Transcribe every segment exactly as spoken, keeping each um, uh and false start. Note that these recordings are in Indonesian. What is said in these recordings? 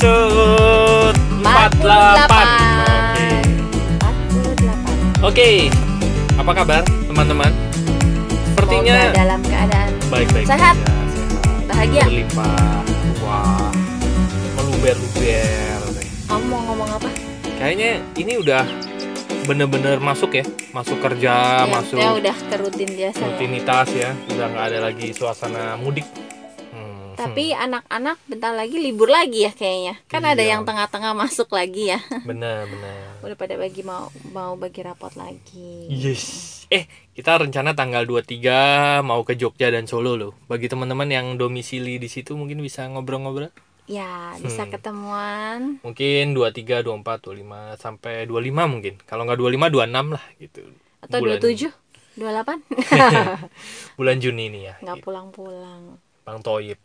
episode empat puluh delapan. empat puluh delapan. Oke. Okay. Apa kabar teman-teman? Sepertinya semoga dalam keadaan baik-baik, sehat, ya, sehat, bahagia, berlimpah, wah, meluber-luber. Kamu mau ngomong apa? Kayaknya ini udah bener-bener masuk ya, masuk kerja, ya, masuk. Ya udah kerutin biasa. Rutinitas ya, ya. Udah nggak ada lagi suasana mudik. Hmm. Tapi hmm. anak-anak bentar lagi libur lagi ya kayaknya. Kan iya. Ada yang tengah-tengah masuk lagi ya. Benar-benar. Udah pada bagi mau mau bagi rapot lagi. Yes. Eh, kita rencana tanggal dua puluh tiga mau ke Jogja dan Solo loh. Bagi teman-teman yang domisili di situ mungkin bisa ngobrol-ngobrol. Ya, bisa hmm. ketemuan. Mungkin dua puluh tiga, dua puluh empat, dua puluh lima sampai dua puluh lima mungkin. Kalau enggak dua puluh lima, dua puluh enam lah gitu. Atau bulan dua puluh tujuh, dua puluh delapan. Bulan Juni nih ya. Enggak gitu. Pulang-pulang. Bang Toyib.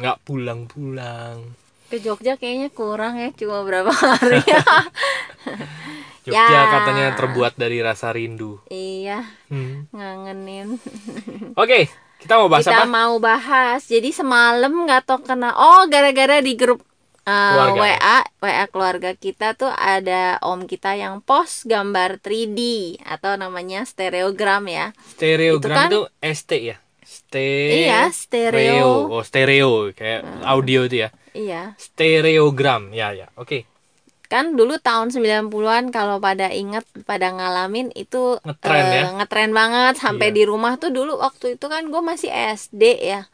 Enggak pulang-pulang. Ke Jogja kayaknya kurang ya, cuma berapa hari. Jogja ya. Katanya terbuat dari rasa rindu. Iya, hmm. ngangenin. Oke, kita mau bahas kita apa? Kita mau bahas. Jadi semalam nggak tau kena. Oh, gara-gara di grup uh, W A W A keluarga kita tuh ada om kita yang post gambar tiga D atau namanya stereogram ya. Stereogram itu kan, S T ya. Ste- iya, stereo. Oh, stereo kayak hmm. audio itu ya. Iya. Stereogram, ya ya. Oke. Okay. Kan dulu tahun sembilan puluhan kalau pada inget, pada ngalamin itu ngetren ya? E, ngetren banget sampai iya. Di rumah tuh dulu waktu itu kan gue masih S D ya,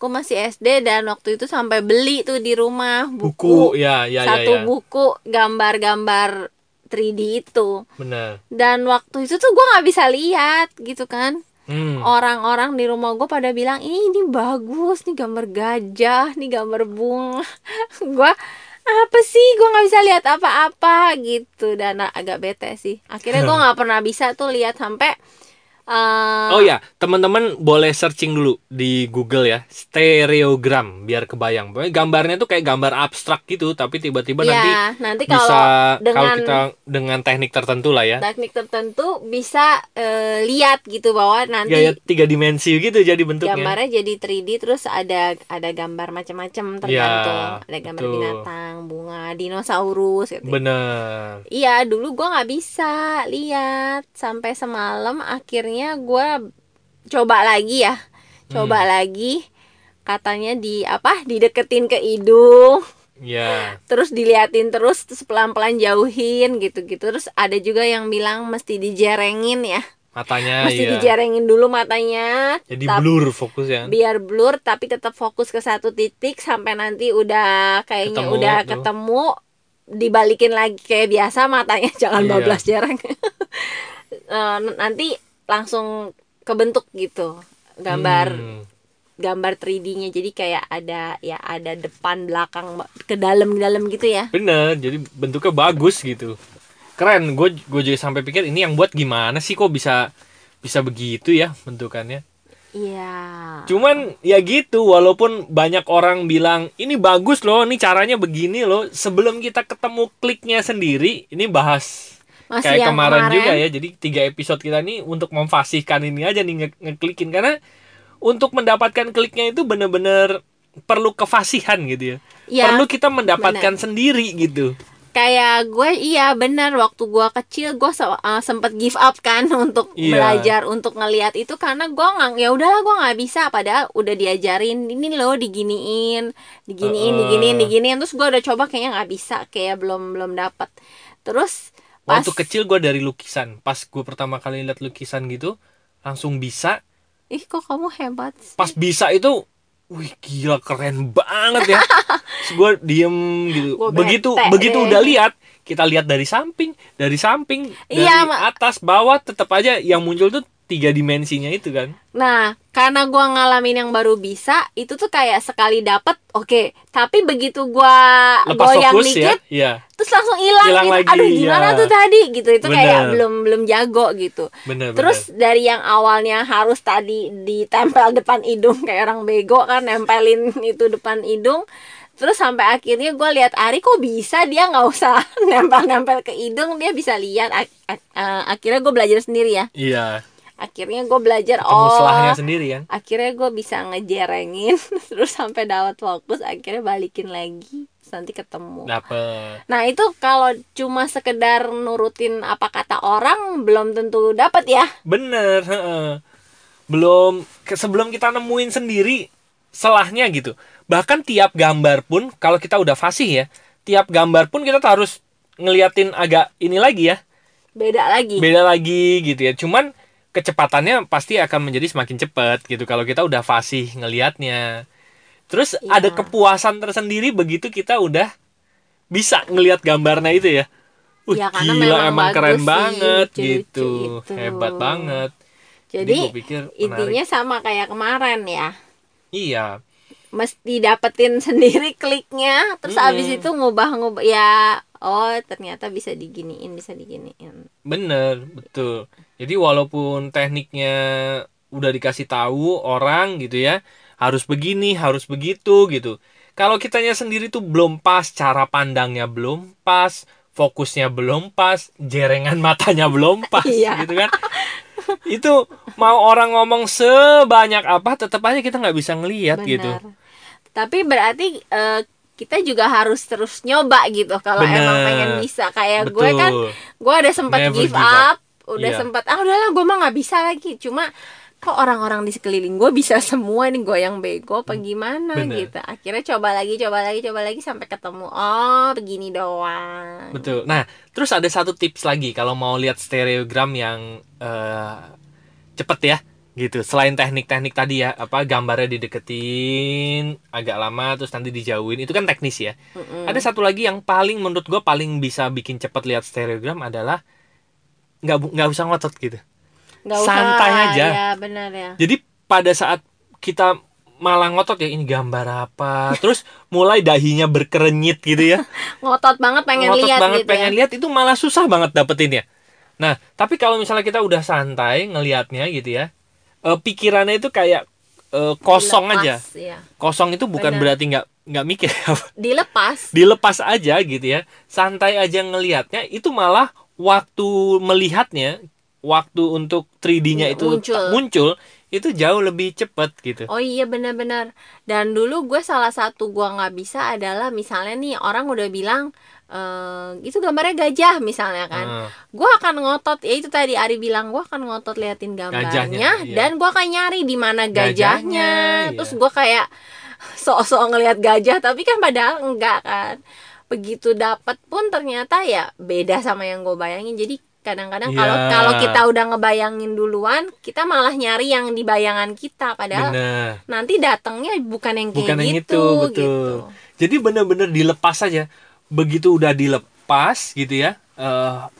gue masih S D dan waktu itu sampai beli tuh di rumah buku, buku ya, ya, satu ya, ya. buku gambar-gambar tiga D itu. Bener. Dan waktu itu tuh gue nggak bisa lihat gitu kan. Hmm. Orang-orang di rumah gue pada bilang ini ini bagus nih, gambar gajah nih, gambar bunga. Gue apa sih, gue nggak bisa lihat apa-apa gitu dan agak bete sih akhirnya gue nggak pernah bisa tuh lihat sampai uh... oh ya teman-teman boleh searching dulu di Google ya stereogram biar kebayang. Gambarnya tuh kayak gambar abstrak gitu tapi tiba-tiba ya, nanti, nanti kalau bisa dengan, kalau kita dengan teknik tertentu lah ya teknik tertentu bisa uh, lihat gitu bahwa nanti ya, ya, tiga dimensi gitu jadi bentuknya gambarnya jadi tiga D terus ada ada gambar macam-macam tergantung ya, ada gambar betul. Binatang, bunga, dinosaurus gitu. Bener. Iya dulu gue nggak bisa lihat sampai semalam akhir akhirnya gue coba lagi ya coba hmm. lagi katanya di apa dideketin ke hidung yeah. Terus diliatin terus, terus pelan-pelan jauhin gitu-gitu terus ada juga yang bilang mesti dijerengin ya matanya mesti iya. dijerengin dulu matanya jadi tapi, blur fokus ya biar blur tapi tetap fokus ke satu titik sampai nanti udah kayaknya ketemu, udah tuh. ketemu dibalikin lagi kayak biasa matanya jangan iya. bablas jereng nanti langsung kebentuk gitu gambar hmm. gambar tiga D-nya jadi kayak ada ya ada depan belakang ke dalam ke dalam gitu ya bener jadi bentuknya bagus gitu keren. Gue gue juga sampai pikir ini yang buat gimana sih kok bisa bisa begitu ya bentukannya iya cuman ya gitu walaupun banyak orang bilang ini bagus loh ini caranya begini loh sebelum kita ketemu kliknya sendiri ini bahas Masih kayak kemarin, kemarin juga ya, jadi tiga episode kita nih untuk memfasihkan ini aja nih nge- ngeklikin karena untuk mendapatkan kliknya itu benar-benar perlu kefasihan gitu ya, ya perlu kita mendapatkan bener. Sendiri gitu. Kayak gue iya benar waktu gue kecil gue se- uh, sempet give up kan untuk iya. belajar untuk ngelihat itu karena gue nggak ya udahlah gue nggak bisa padahal udah diajarin ini loh diginiin, diginiin, uh, diginiin, diginiin terus gue udah coba kayaknya nggak bisa kayak belum belum dapat terus waktu kecil gue dari lukisan. Pas gue pertama kali lihat lukisan gitu, langsung bisa. Ih kok kamu hebat sih. Pas bisa itu, wih gila keren banget ya. Gue diem gitu. Gua begitu begitu deh. Udah lihat, kita lihat dari samping, dari samping, dari iya, atas, bawah, tetap aja yang muncul tuh tiga dimensinya itu kan. Nah, karena gue ngalamin yang baru bisa, itu tuh kayak sekali dapet, oke. Okay. Tapi begitu gue goyang fokus, dikit, ya? Ya. Terus langsung hilang gitu. Aduh gimana ya. Tuh tadi gitu. Itu bener. Kayak belum belum jago gitu. Bener, terus bener. Dari yang awalnya harus tadi ditempel depan hidung kayak orang bego kan, nempelin itu depan hidung. Terus sampai akhirnya gue lihat Ari kok bisa dia nggak usah nempel-nempel ke hidung dia bisa lihat. Akhirnya gue belajar sendiri ya. Iya. akhirnya gue belajar oh sendiri, ya? Akhirnya gue bisa ngejerengin terus sampai dapat fokus, akhirnya balikin lagi, nanti ketemu dapet. Nah itu kalau cuma sekedar nurutin apa kata orang belum tentu dapat, ya bener, he-he. Belum sebelum kita nemuin sendiri selahnya gitu. Bahkan tiap gambar pun kalau kita udah fasih, ya, tiap gambar pun kita harus ngeliatin agak ini lagi, ya, beda lagi beda lagi gitu ya. Cuman kecepatannya pasti akan menjadi semakin cepat gitu kalau kita udah fasih ngelihatnya. Terus ya, ada kepuasan tersendiri begitu kita udah bisa ngelihat gambarnya itu, ya. Uh, ya gila, emang keren sih, banget gitu. Itu. Hebat banget. Jadi, Jadi pikir intinya sama kayak kemarin, ya. Iya. Mesti dapetin sendiri kliknya, terus hmm. abis itu ngubah-ngubah, ya. Oh, ternyata bisa diginiin, bisa diginiin. Bener, betul. Jadi walaupun tekniknya udah dikasih tahu orang gitu, ya, harus begini, harus begitu gitu. Kalau kitanya sendiri tuh belum pas, cara pandangnya belum pas, fokusnya belum pas, jerengan matanya belum pas gitu kan. Itu mau orang ngomong sebanyak apa tetap aja kita nggak bisa ngelihat gitu. Tapi berarti e, kita juga harus terus nyoba gitu kalau emang pengen bisa. Kayak betul. Gue kan, gue ada sempat give up, up. udah yeah. sempat ah udahlah gue mah nggak bisa lagi, cuma kok orang-orang di sekeliling gue bisa semua, ini gue yang bego apa gimana. Bener. Gitu akhirnya coba lagi coba lagi coba lagi sampai ketemu oh begini doang. Betul. Nah terus ada satu tips lagi kalau mau lihat stereogram yang uh, cepet, ya gitu, selain teknik-teknik tadi, ya, apa gambarnya dideketin agak lama terus nanti dijauhin, itu kan teknis, ya. Mm-mm. Ada satu lagi yang paling menurut gue paling bisa bikin cepet lihat stereogram adalah nggak nggak usah ngotot gitu, gak santai usah, aja ya, benar, ya. Jadi pada saat kita malah ngotot, ya ini gambar apa, terus mulai dahinya berkerenyit gitu, ya. Ngotot banget pengen ngotot lihat banget gitu pengen ya. lihat itu malah susah banget dapetinnya. Nah tapi kalau misalnya kita udah santai ngelihatnya gitu, ya, e, pikirannya itu kayak e, kosong dilepas, aja ya. Kosong itu bukan bener. Berarti nggak nggak mikir dilepas dilepas aja gitu, ya, santai aja ngelihatnya. Itu malah waktu melihatnya, waktu untuk tiga D-nya itu muncul, muncul itu jauh lebih cepat gitu. Oh iya, benar-benar. Dan dulu gue salah satu gue nggak bisa adalah misalnya nih orang udah bilang e, itu gambarnya gajah misalnya kan, hmm. gue akan ngotot, ya itu tadi Ari bilang, gue akan ngotot liatin gambarnya, iya. Dan gue akan nyari di mana gajahnya, gajahnya terus iya. gue kayak sok-sok ngelihat gajah tapi kan padahal enggak kan. Begitu dapat pun ternyata ya beda sama yang gue bayangin. Jadi kadang-kadang kalau yeah. kalau kita udah ngebayangin duluan, kita malah nyari yang di bayangan kita, padahal bener. Nanti datangnya bukan yang kayak bukan gitu, yang itu, betul. Gitu. Jadi benar-benar dilepas aja. Begitu udah dilepas gitu, ya, uh,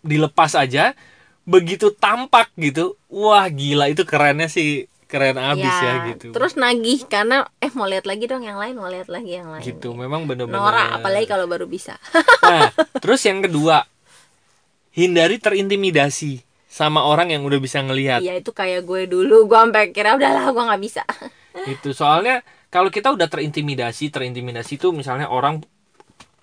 dilepas aja. Begitu tampak gitu, wah gila, itu kerennya sih. Keren abis ya, ya gitu. Terus nagih karena eh mau lihat lagi dong yang lain, mau lihat lagi yang lain. Gitu, memang benar-benar norak, apalagi kalau baru bisa. Nah, terus yang kedua, hindari terintimidasi sama orang yang udah bisa ngelihat. Iya, itu kayak gue dulu, gue sampai kira udahlah gue nggak bisa. Itu soalnya kalau kita udah terintimidasi, terintimidasi itu misalnya orang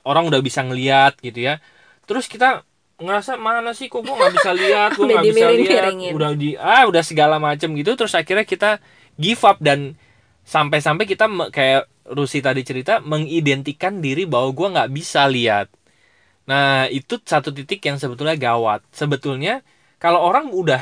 orang udah bisa ngelihat gitu, ya. Terus kita ngerasa mana sih kok gue nggak bisa lihat, gue nggak bisa lihat, udah di ah udah segala macam gitu. Terus akhirnya kita give up dan sampai-sampai kita me, kayak Rusi tadi cerita, mengidentikan diri bahwa gue nggak bisa lihat. Nah itu satu titik yang sebetulnya gawat. Sebetulnya kalau orang udah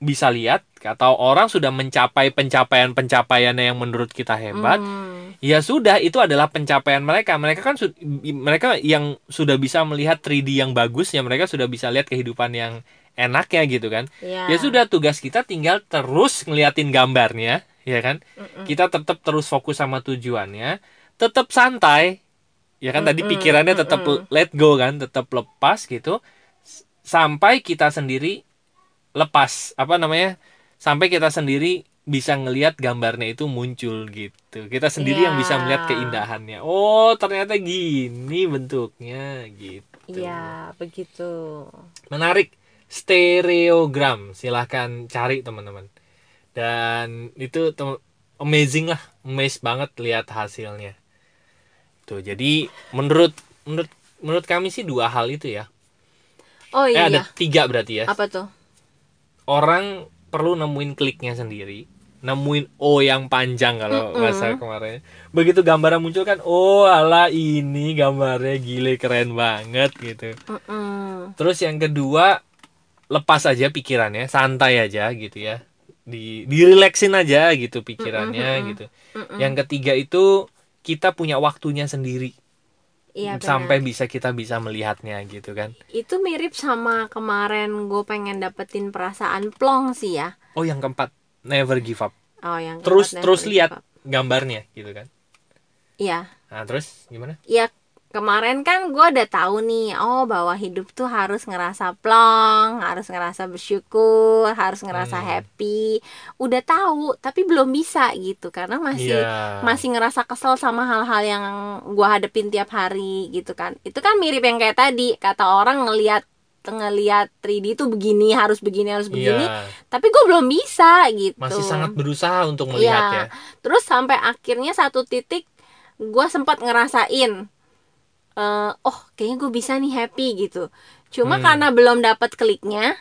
bisa lihat atau orang sudah mencapai pencapaian-pencapaiannya yang menurut kita hebat, hmm. ya sudah, itu adalah pencapaian mereka. Mereka kan su- mereka yang sudah bisa melihat tiga D yang bagus, ya, mereka sudah bisa lihat kehidupan yang enaknya gitu kan. Ya, ya sudah, tugas kita tinggal terus ngeliatin gambarnya, ya kan. Mm-mm. Kita tetap terus fokus sama tujuannya, tetap santai. Ya kan, mm-mm. tadi pikirannya tetap mm-mm. let go kan, tetap lepas gitu. Sampai kita sendiri lepas, apa namanya? Sampai kita sendiri bisa ngelihat gambarnya itu muncul gitu. Kita sendiri yeah. yang bisa melihat keindahannya. Oh, ternyata gini bentuknya gitu. Iya, yeah, begitu. Menarik. Stereogram, silahkan cari teman-teman. Dan itu tem- amazing lah, amazing banget lihat hasilnya. Tuh, jadi menurut menurut menurut kami sih dua hal itu ya. Oh iya. Eh, ada tiga berarti ya. Apa tuh? Orang perlu nemuin kliknya sendiri, nemuin O yang panjang kalau mm-hmm. masa kemarin. Begitu gambarnya muncul kan, oh ala ini gambarnya gile keren banget gitu. Mm-hmm. Terus yang kedua, lepas aja pikirannya, santai aja gitu ya. Di direlaksin aja gitu pikirannya mm-hmm. gitu. Mm-hmm. Yang ketiga itu kita punya waktunya sendiri. Iya, sampai bisa kita bisa melihatnya gitu kan. Itu mirip sama kemarin gue pengen dapetin perasaan plong sih ya. Oh yang keempat, never give up. Oh yang keempat, terus terus lihat gambarnya gitu kan. Iya. Nah terus gimana? Iya kemarin kan gue udah tahu nih, oh bahwa hidup tuh harus ngerasa plong, harus ngerasa bersyukur, harus ngerasa hmm. happy. Udah tahu tapi belum bisa gitu karena masih yeah. masih ngerasa kesel sama hal-hal yang gue hadepin tiap hari gitu kan. Itu kan mirip yang kayak tadi kata orang ngelihat ngelihat tiga D itu begini, harus begini, harus begini yeah. Tapi gue belum bisa gitu. Masih sangat berusaha untuk melihatnya yeah. Terus sampai akhirnya satu titik gue sempat ngerasain uh, oh kayaknya gue bisa nih happy gitu. Cuma hmm. karena belum dapat kliknya,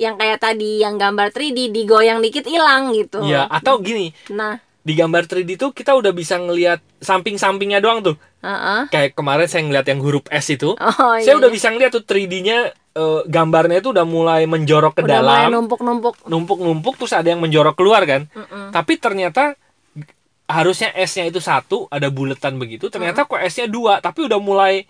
yang kayak tadi yang gambar tiga D digoyang dikit hilang gitu ya yeah. Atau gini, nah di gambar tiga D tuh kita udah bisa ngelihat samping-sampingnya doang tuh uh-uh. Kayak kemarin saya ngelihat yang huruf S itu oh, saya iya. udah bisa ngelihat tuh tiga D-nya uh, gambarnya itu udah mulai menjorok ke udah dalam, mulai numpuk-numpuk numpuk-numpuk terus ada yang menjorok keluar kan uh-uh. Tapi ternyata harusnya S-nya itu satu, ada buletan begitu, ternyata uh-uh. kok S-nya dua, tapi udah mulai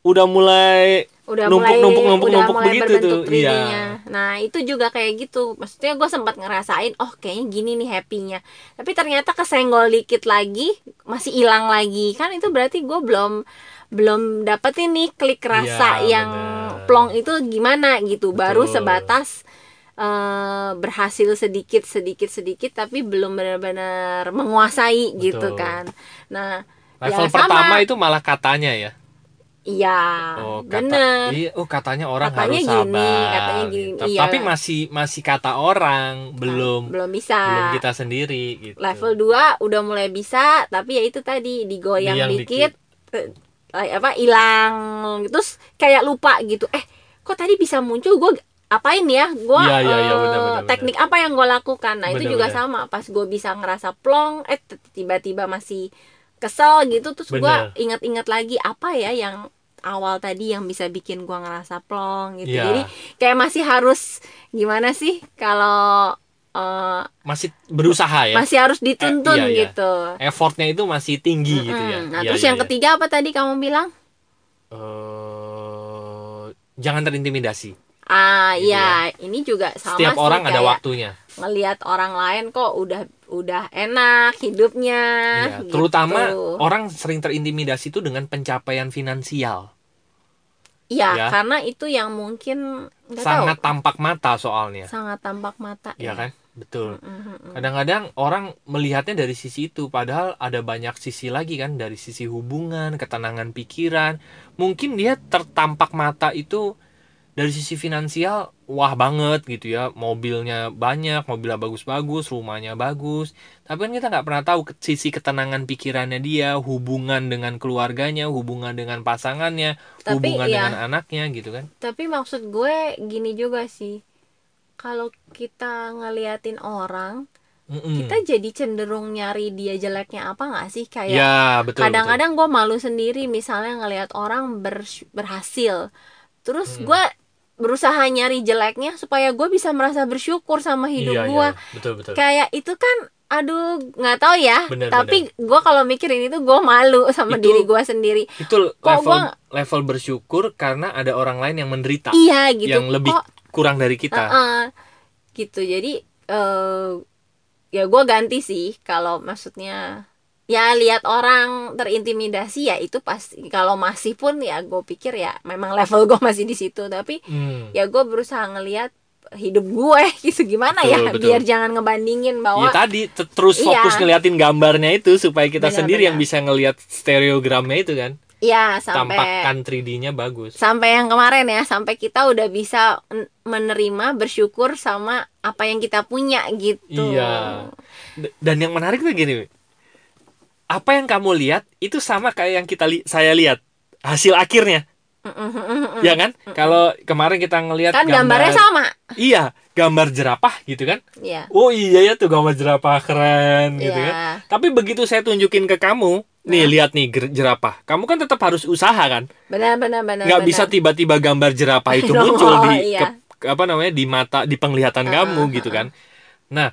udah mulai numpuk-numpuk-numpuk numpuk begitu tuh iya. Nah itu juga kayak gitu, maksudnya gue sempat ngerasain oh kayaknya gini nih happy-nya, tapi ternyata kesenggol dikit lagi masih hilang lagi kan. Itu berarti gue belum belum dapetin nih klik rasa ya, yang bener. Plong itu gimana gitu. Betul. Baru sebatas uh, berhasil sedikit sedikit sedikit tapi belum benar-benar menguasai. Betul. Gitu kan. Nah level ya, pertama sama. Itu malah katanya ya. Iya, oh, benar. Iya, oh katanya orang katanya harus sabar. Gini, katanya gini, gitu. Iya. Tapi masih masih kata orang, belum nah, belum bisa. Belum kita sendiri gitu. Level dua udah mulai bisa, tapi ya itu tadi digoyang dikit, dikit. Eh, apa hilang. Terus kayak lupa gitu. Eh, kok tadi bisa muncul? Gue apain ya? Gue ya, ya, ya, eh, teknik bener. Apa yang gue lakukan? Nah, bener, itu juga bener. Sama. Pas gue bisa ngerasa plong, eh tiba-tiba masih kesel gitu. Terus gue ingat-ingat lagi apa ya yang awal tadi yang bisa bikin gua ngerasa plong gitu. Yeah. Jadi kayak masih harus gimana sih kalau uh, masih berusaha ya. Masih harus dituntun eh, iya, iya. gitu. Effortnya itu masih tinggi mm-hmm. gitu ya. Nah, iya, terus iya, yang iya. ketiga apa tadi kamu bilang? Uh, jangan terintimidasi. Ah gitu iya, ya. Ini juga sama. Setiap sih, orang ada waktunya. Ngelihat orang lain kok udah udah enak hidupnya ya, gitu. Terutama orang sering terintimidasi itu dengan pencapaian finansial. Iya, ya. Karena itu yang mungkin sangat tahu. Tampak mata soalnya. Sangat tampak mata. Iya ya. Kan? Betul. Mm-hmm. Kadang-kadang orang melihatnya dari sisi itu, padahal ada banyak sisi lagi kan, dari sisi hubungan, ketenangan pikiran. Mungkin dia tertampak mata itu dari sisi finansial, wah banget gitu ya, mobilnya banyak, mobilnya bagus-bagus, rumahnya bagus. Tapi kan kita nggak pernah tahu sisi ketenangan pikirannya dia, hubungan dengan keluarganya, hubungan dengan pasangannya, tapi, hubungan ya, dengan anaknya gitu kan. Tapi maksud gue gini juga sih, kalau kita ngeliatin orang, mm-mm. kita jadi cenderung nyari dia jeleknya apa nggak sih? Kayak ya, betul, kadang-kadang betul. Gue malu sendiri misalnya ngelihat orang ber, berhasil, terus hmm. gue berusaha nyari jeleknya supaya gue bisa merasa bersyukur sama hidup iya, gue iya. Betul, betul. Kayak itu kan aduh nggak tahu ya bener, tapi gue kalau mikirin itu gue malu sama itu, diri gue sendiri itu kok level gua, level bersyukur karena ada orang lain yang menderita iya, gitu, yang lebih kok, kurang dari kita uh-uh, gitu. Jadi uh, ya gue ganti sih kalau maksudnya ya lihat orang terintimidasi ya itu pasti kalau masih pun ya gue pikir ya memang level gue masih di situ tapi hmm. ya gue berusaha ngelihat hidup gue gitu gimana betul, ya betul. Biar jangan ngebandingin bahwa ya tadi terus fokus iya. ngeliatin gambarnya itu supaya kita benar, sendiri benar. Yang bisa ngelihat stereogramnya itu kan ya sampai tampakkan tiga D-nya bagus sampai yang kemarin ya sampai kita udah bisa menerima bersyukur sama apa yang kita punya gitu iya. Dan yang menarik tuh gini, apa yang kamu lihat itu sama kayak yang kita li- saya lihat hasil akhirnya. Ya kan? Kalau kemarin kita ngelihat kan gambar, gambarnya sama. Iya, gambar jerapah gitu kan? Iya. Oh iya ya tuh gambar jerapah keren gitu iya. kan. Tapi begitu saya tunjukin ke kamu, nih nah. lihat nih jerapah. Kamu kan tetap harus usaha kan? Benar benar benar. Gak benar. Bisa tiba-tiba gambar jerapah itu no, muncul di iya. ke, apa namanya? Di mata, di penglihatan uh, kamu uh, gitu uh, kan. Nah,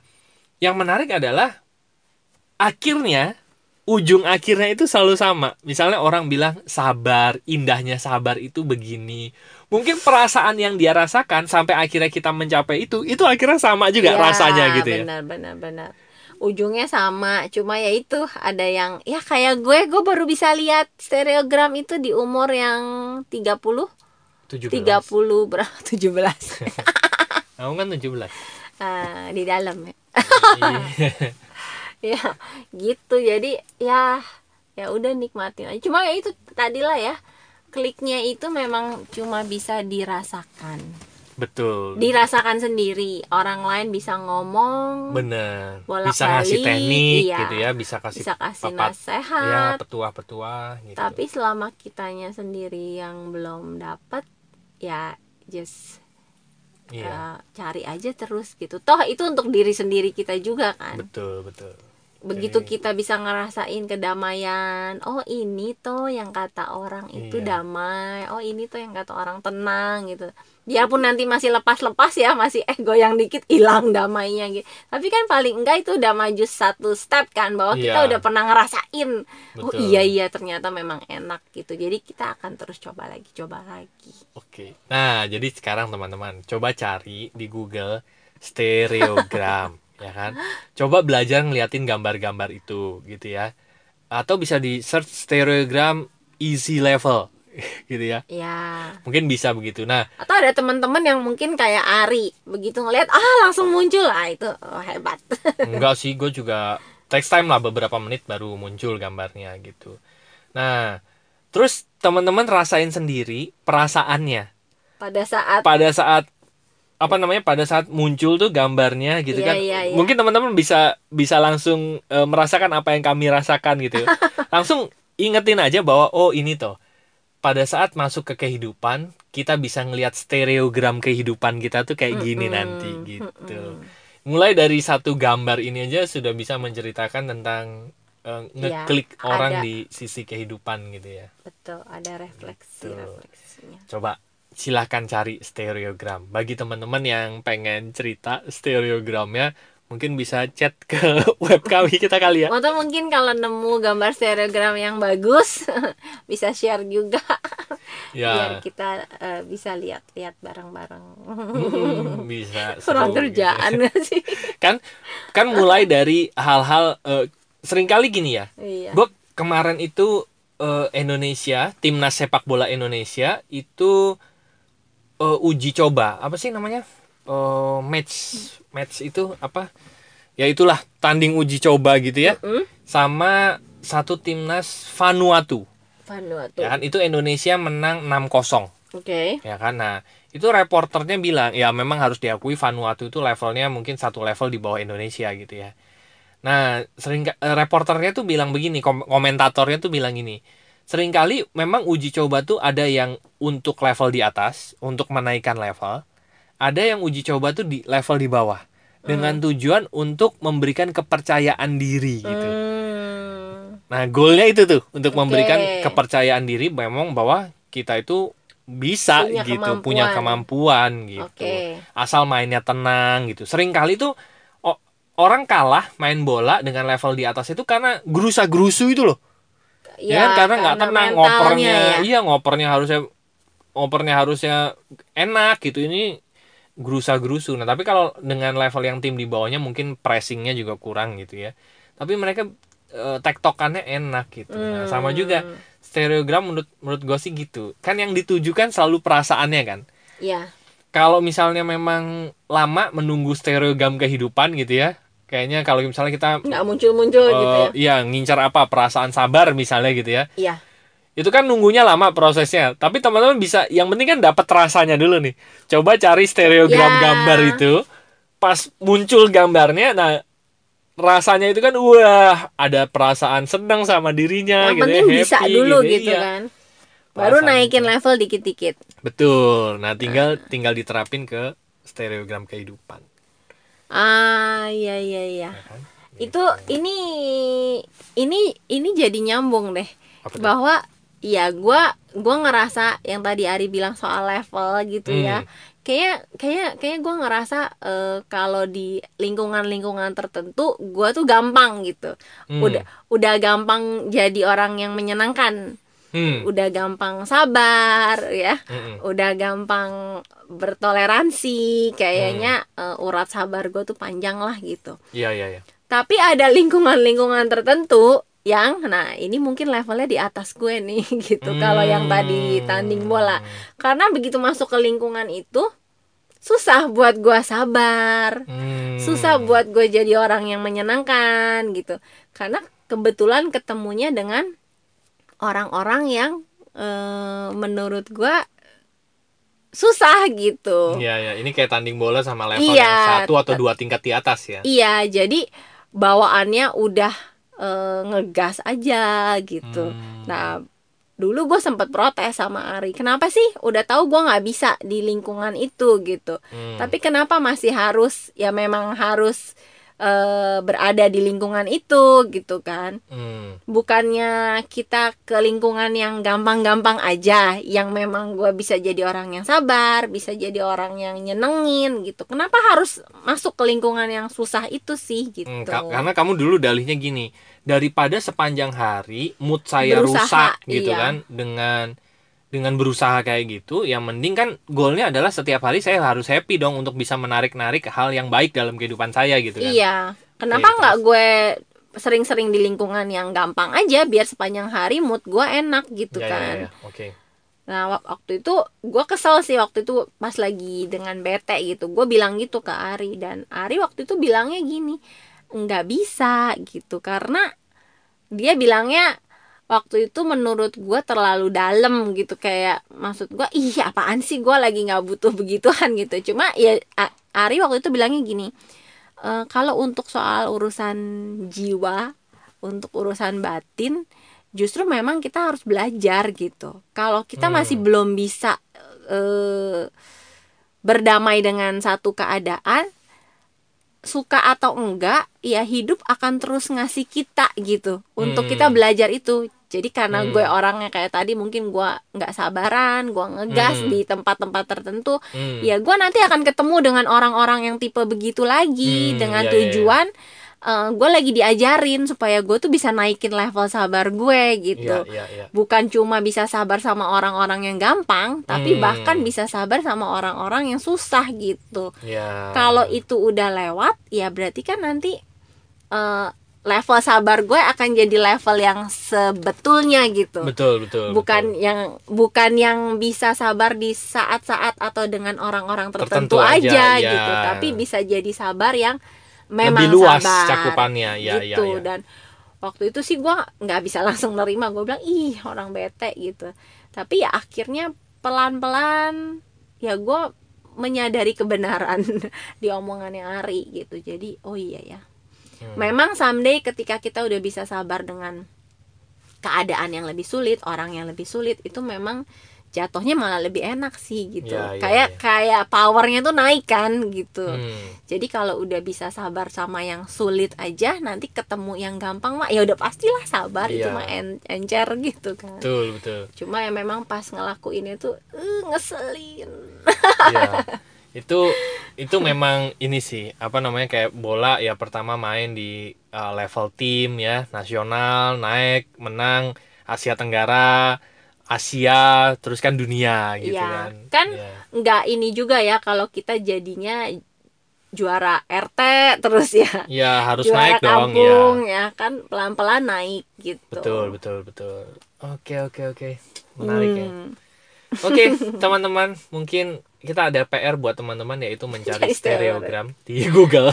yang menarik adalah akhirnya ujung akhirnya itu selalu sama. Misalnya orang bilang sabar, indahnya sabar itu begini. Mungkin perasaan yang dia rasakan sampai akhirnya kita mencapai itu, itu akhirnya sama juga ya, rasanya gitu ya. Benar, benar, benar. Ujungnya sama, cuma ya itu ada yang ya kayak gue, gue baru bisa lihat stereogram itu di umur yang tiga puluh tujuh belas. tiga puluh berapa? tujuh belas. Kamu kan tujuh belas. Uh, di dalam ya. Ya gitu, jadi ya ya udah nikmatin aja, cuma ya itu tadi lah ya, kliknya itu memang cuma bisa dirasakan, betul, dirasakan sendiri, orang lain bisa ngomong, bener, bisa kasih teknik ya, gitu ya, bisa kasih, bisa kasih papat, nasihat ya, petua-petua gitu. Tapi selama kitanya sendiri yang belum dapat ya just yeah. uh, cari aja terus gitu, toh itu untuk diri sendiri kita juga kan, betul betul. Begitu jadi, kita bisa ngerasain kedamaian. Oh ini toh yang kata orang itu iya. damai. Oh ini toh yang kata orang tenang gitu. Biarpun nanti masih lepas-lepas ya, masih eh goyang dikit hilang damainya gitu. Tapi kan paling enggak itu udah maju satu step kan, bahwa iya. kita udah pernah ngerasain. Betul. Oh iya iya ternyata memang enak gitu. Jadi kita akan terus coba lagi, coba lagi. Oke. Nah, jadi sekarang teman-teman coba cari di Google stereogram. Ya kan, coba belajar ngeliatin gambar-gambar itu gitu ya, atau bisa di search stereogram easy level gitu ya. Ya mungkin bisa begitu. Nah, atau ada teman-teman yang mungkin kayak Ari, begitu ngelihat ah langsung muncul, ah itu oh, hebat. Enggak sih, gue juga takes time lah, beberapa menit baru muncul gambarnya gitu. Nah terus teman-teman rasain sendiri perasaannya pada saat pada saat apa namanya pada saat muncul tuh gambarnya gitu yeah, kan yeah, yeah. Mungkin teman-teman bisa bisa langsung e, merasakan apa yang kami rasakan gitu. Langsung ingetin aja bahwa oh ini toh pada saat masuk ke kehidupan kita bisa ngelihat stereogram kehidupan kita tuh kayak gini mm-hmm. nanti gitu. Mm-hmm. Mulai dari satu gambar ini aja sudah bisa menceritakan tentang e, ngeklik yeah, orang ada. Di sisi kehidupan gitu ya. Betul, ada refleksi gitu. Refleksinya. Coba silahkan cari stereogram. Bagi teman-teman yang pengen cerita stereogramnya, mungkin bisa chat ke web kami kita kali ya. Atau mungkin kalau nemu gambar stereogram yang bagus bisa share juga ya. Biar kita uh, bisa lihat-lihat bareng-bareng. Hmm, bisa. Kurang kerjaan gitu. Sih. Kan kan mulai dari hal-hal uh, seringkali gini ya. Iya. Gue kemarin itu uh, Indonesia, timnas sepak bola Indonesia itu Uh, uji coba apa sih namanya uh, match match itu apa ya itulah tanding uji coba gitu ya mm-hmm. sama satu timnas Vanuatu Vanuatu ya kan, itu Indonesia menang enam kosong. Oke. Ya kan, nah itu reporternya bilang ya memang harus diakui Vanuatu itu levelnya mungkin satu level di bawah Indonesia gitu ya. Nah sering uh, reporternya tuh bilang begini, kom- komentatornya tuh bilang gini, seringkali memang uji coba tuh ada yang untuk level di atas, untuk menaikkan level. Ada yang uji coba tuh di level di bawah. Dengan tujuan untuk memberikan kepercayaan diri gitu. Hmm. Nah goalnya itu tuh, untuk okay. memberikan kepercayaan diri memang bahwa kita itu bisa punya gitu, kemampuan. punya kemampuan gitu. Okay. Asal mainnya tenang gitu. Seringkali tuh orang kalah main bola dengan level di atas itu karena gerusa-gerusu itu loh. Ya, ya kan karena nggak tenang ngopernya ya. Iya ngopernya harusnya ngopernya harusnya enak gitu, ini gerusa-gerusu. Nah tapi kalau dengan level yang tim di bawahnya mungkin pressingnya juga kurang gitu ya, tapi mereka e, tektokannya enak gitu. hmm. Nah, sama juga stereogram menurut menurut gue sih gitu kan, yang ditujukan selalu perasaannya kan ya. Kalau misalnya memang lama menunggu stereogram kehidupan gitu ya, kayaknya kalau misalnya kita nggak muncul-muncul uh, gitu ya, iya ngincar apa perasaan sabar misalnya gitu ya, iya itu kan nunggunya lama prosesnya. Tapi teman-teman bisa, yang penting kan dapat rasanya dulu nih. Coba cari stereogram ya. Gambar itu pas muncul gambarnya, nah rasanya itu kan wah ada perasaan senang sama dirinya yang gitu ya, happy bisa dulu gitu, gitu ya. Kan baru naikin itu. Level dikit-dikit. Betul. Nah, tinggal ah. tinggal diterapin ke stereogram kehidupan. Ah, iya iya iya. Ya kan? Itu ini ini ini jadi nyambung deh. Apa bahwa itu? Ya gue gue ngerasa yang tadi Ari bilang soal level gitu hmm. ya. Kayaknya kayak kayak gue ngerasa uh, kalau di lingkungan-lingkungan tertentu gue tuh gampang gitu. Hmm. Udah udah gampang jadi orang yang menyenangkan. Hmm. Udah gampang sabar ya. Hmm. Udah gampang bertoleransi, kayaknya hmm. uh, urat sabar gue tuh panjang lah gitu. Iya iya iya. Tapi ada lingkungan-lingkungan tertentu yang nah ini mungkin levelnya di atas gue nih gitu. Hmm. Kalau yang tadi tanding bola. Karena begitu masuk ke lingkungan itu susah buat gue sabar. Hmm. Susah buat gue jadi orang yang menyenangkan gitu. Karena kebetulan ketemunya dengan orang-orang yang e, menurut gue susah gitu. Iya ya, ini kayak tanding bola sama level iya, yang satu atau dua tingkat di atas ya. Iya, jadi bawaannya udah e, ngegas aja gitu. Hmm. Nah, dulu gue sempet protes sama Ari. Kenapa sih? Udah tahu gue nggak bisa di lingkungan itu gitu. Hmm. Tapi kenapa masih harus? Ya memang harus. E, berada di lingkungan itu gitu kan. Hmm. Bukannya kita ke lingkungan yang gampang-gampang aja, yang memang gue bisa jadi orang yang sabar, bisa jadi orang yang nyenengin gitu. Kenapa harus masuk ke lingkungan yang susah itu sih gitu? Hmm, ka- karena kamu dulu dalihnya gini, daripada sepanjang hari mood saya berusaha, rusak gitu iya. kan dengan dengan berusaha kayak gitu, ya mending kan goalnya adalah setiap hari saya harus happy dong untuk bisa menarik-narik hal yang baik dalam kehidupan saya gitu kan. Iya, kenapa gitu. Nggak gue sering-sering di lingkungan yang gampang aja biar sepanjang hari mood gue enak gitu ya, kan. Iya, iya, oke. Nah waktu itu gue kesel sih, waktu itu pas lagi dengan bete gitu, gue bilang gitu ke Ari, dan Ari waktu itu bilangnya gini, nggak bisa gitu, karena dia bilangnya waktu itu menurut gue terlalu dalam gitu, kayak maksud gue ih apaan sih, gue lagi nggak butuh begituan gitu. Cuma ya Ari waktu itu bilangnya gini, e, kalau untuk soal urusan jiwa, untuk urusan batin, justru memang kita harus belajar gitu. Kalau kita hmm. masih belum bisa e, berdamai dengan satu keadaan, suka atau enggak, ya hidup akan terus ngasih kita gitu hmm. untuk kita belajar itu. Jadi karena hmm. gue orangnya kayak tadi, mungkin gue gak sabaran, gue ngegas hmm. di tempat-tempat tertentu hmm. ya gue nanti akan ketemu dengan orang-orang yang tipe begitu lagi hmm, dengan ya, tujuan ya, ya. Uh, gue lagi diajarin supaya gue tuh bisa naikin level sabar gue gitu ya, ya, ya. Bukan cuma bisa sabar sama orang-orang yang gampang, tapi hmm. bahkan bisa sabar sama orang-orang yang susah gitu ya. Kalau itu udah lewat, ya berarti kan nanti uh, level sabar gue akan jadi level yang sebetulnya gitu. Betul, betul. Bukan betul. yang bukan yang bisa sabar di saat-saat atau dengan orang-orang tertentu, tertentu aja, aja ya. Gitu, tapi bisa jadi sabar yang memang lebih luas sabar, cakupannya ya, gitu. Ya, ya. Dan waktu itu sih gue nggak bisa langsung nerima, gue bilang ih orang bete gitu. Tapi ya akhirnya pelan-pelan ya gue menyadari kebenaran di omongannya Ari gitu. Jadi oh iya ya. Hmm. Memang someday ketika kita udah bisa sabar dengan keadaan yang lebih sulit, orang yang lebih sulit, itu memang jatuhnya malah lebih enak sih gitu. Ya, ya, kayak ya. kayak powernya tuh naik kan gitu. Hmm. Jadi kalau udah bisa sabar sama yang sulit aja, nanti ketemu yang gampang mah ya udah pastilah sabar ya. Itu mah en- encer gitu kan. Betul, betul. Cuma ya memang pas ngelakuinnya tuh uh, ngeselin. Ya. itu itu memang ini sih apa namanya, kayak bola ya, pertama main di uh, level tim ya, nasional, naik, menang Asia Tenggara, Asia, terus kan dunia gitu ya, kan kan ya. Nggak ini juga ya kalau kita jadinya juara R T terus ya, ya harus juara naik kampung, dong ya. Ya kan pelan-pelan naik gitu. Betul betul betul oke oke oke menarik hmm. ya. Oke teman-teman, mungkin kita ada P R buat teman-teman, yaitu mencari stereogram di Google.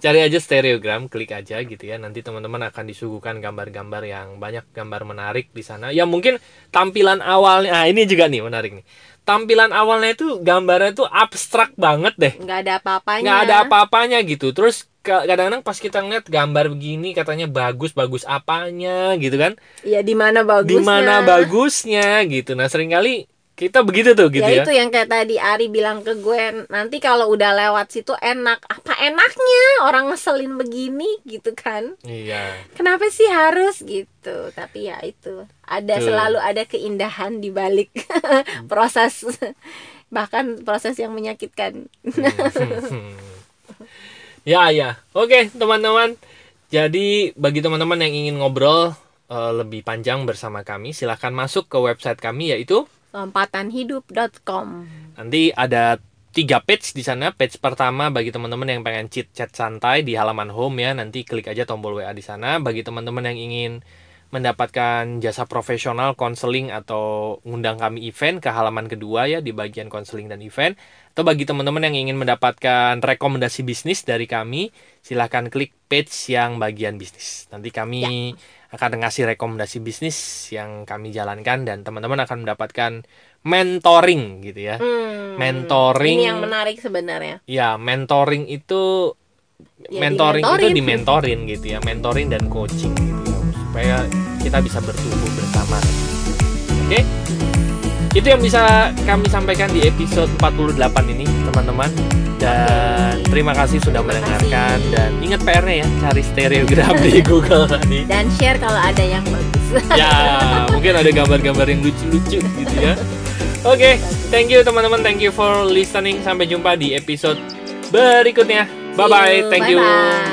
Cari aja stereogram, klik aja gitu ya. Nanti teman-teman akan disuguhkan gambar-gambar yang banyak, gambar menarik di sana. Ya mungkin tampilan awalnya, ah ini juga nih menarik nih. Tampilan awalnya itu gambarnya tuh abstrak banget deh. Nggak ada apa-apanya. Nggak ada apa-apanya gitu. Terus kadang-kadang pas kita ngeliat gambar begini katanya bagus, bagus apanya gitu kan? Iya, di mana bagusnya? Di mana bagusnya gitu. Nah, seringkali kita begitu tuh gitu ya. Ya itu yang kayak tadi Ari bilang ke gue, nanti kalau udah lewat situ enak. Apa enaknya orang ngeselin begini gitu kan? Iya. Kenapa sih harus gitu? Tapi ya itu, ada tuh. Selalu ada keindahan di balik proses, bahkan proses yang menyakitkan. Ya ya. Oke, teman-teman. Jadi bagi teman-teman yang ingin ngobrol uh, lebih panjang bersama kami, silahkan masuk ke website kami yaitu lompatan hidup dot com. Nanti ada tiga page di sana. Page pertama bagi teman-teman yang pengen chit-chat santai di halaman home ya. Nanti klik aja tombol W A di sana. Bagi teman-teman yang ingin mendapatkan jasa profesional konseling atau ngundang kami event ke halaman kedua ya, di bagian konseling dan event. Atau bagi teman-teman yang ingin mendapatkan rekomendasi bisnis dari kami, silahkan klik page yang bagian bisnis. Nanti kami ya. akan ngasih rekomendasi bisnis yang kami jalankan dan teman-teman akan mendapatkan mentoring gitu ya. Hmm, mentoring. Ini yang menarik sebenarnya. Ya, mentoring itu ya, mentoring dimentorin. Itu dimentorin gitu ya, mentoring dan coaching gitu ya, supaya kita bisa bertumbuh bersama. Oke? Okay? Itu yang bisa kami sampaikan di episode empat puluh delapan ini, teman-teman. Dan terima kasih sudah terima mendengarkan kasih. Dan ingat P R-nya ya, cari stereogram di Google tadi. Dan share kalau ada yang bagus. Ya, mungkin ada gambar-gambar yang lucu-lucu gitu ya. Oke, okay, thank you teman-teman, thank you for listening. Sampai jumpa di episode berikutnya. Bye bye, thank you.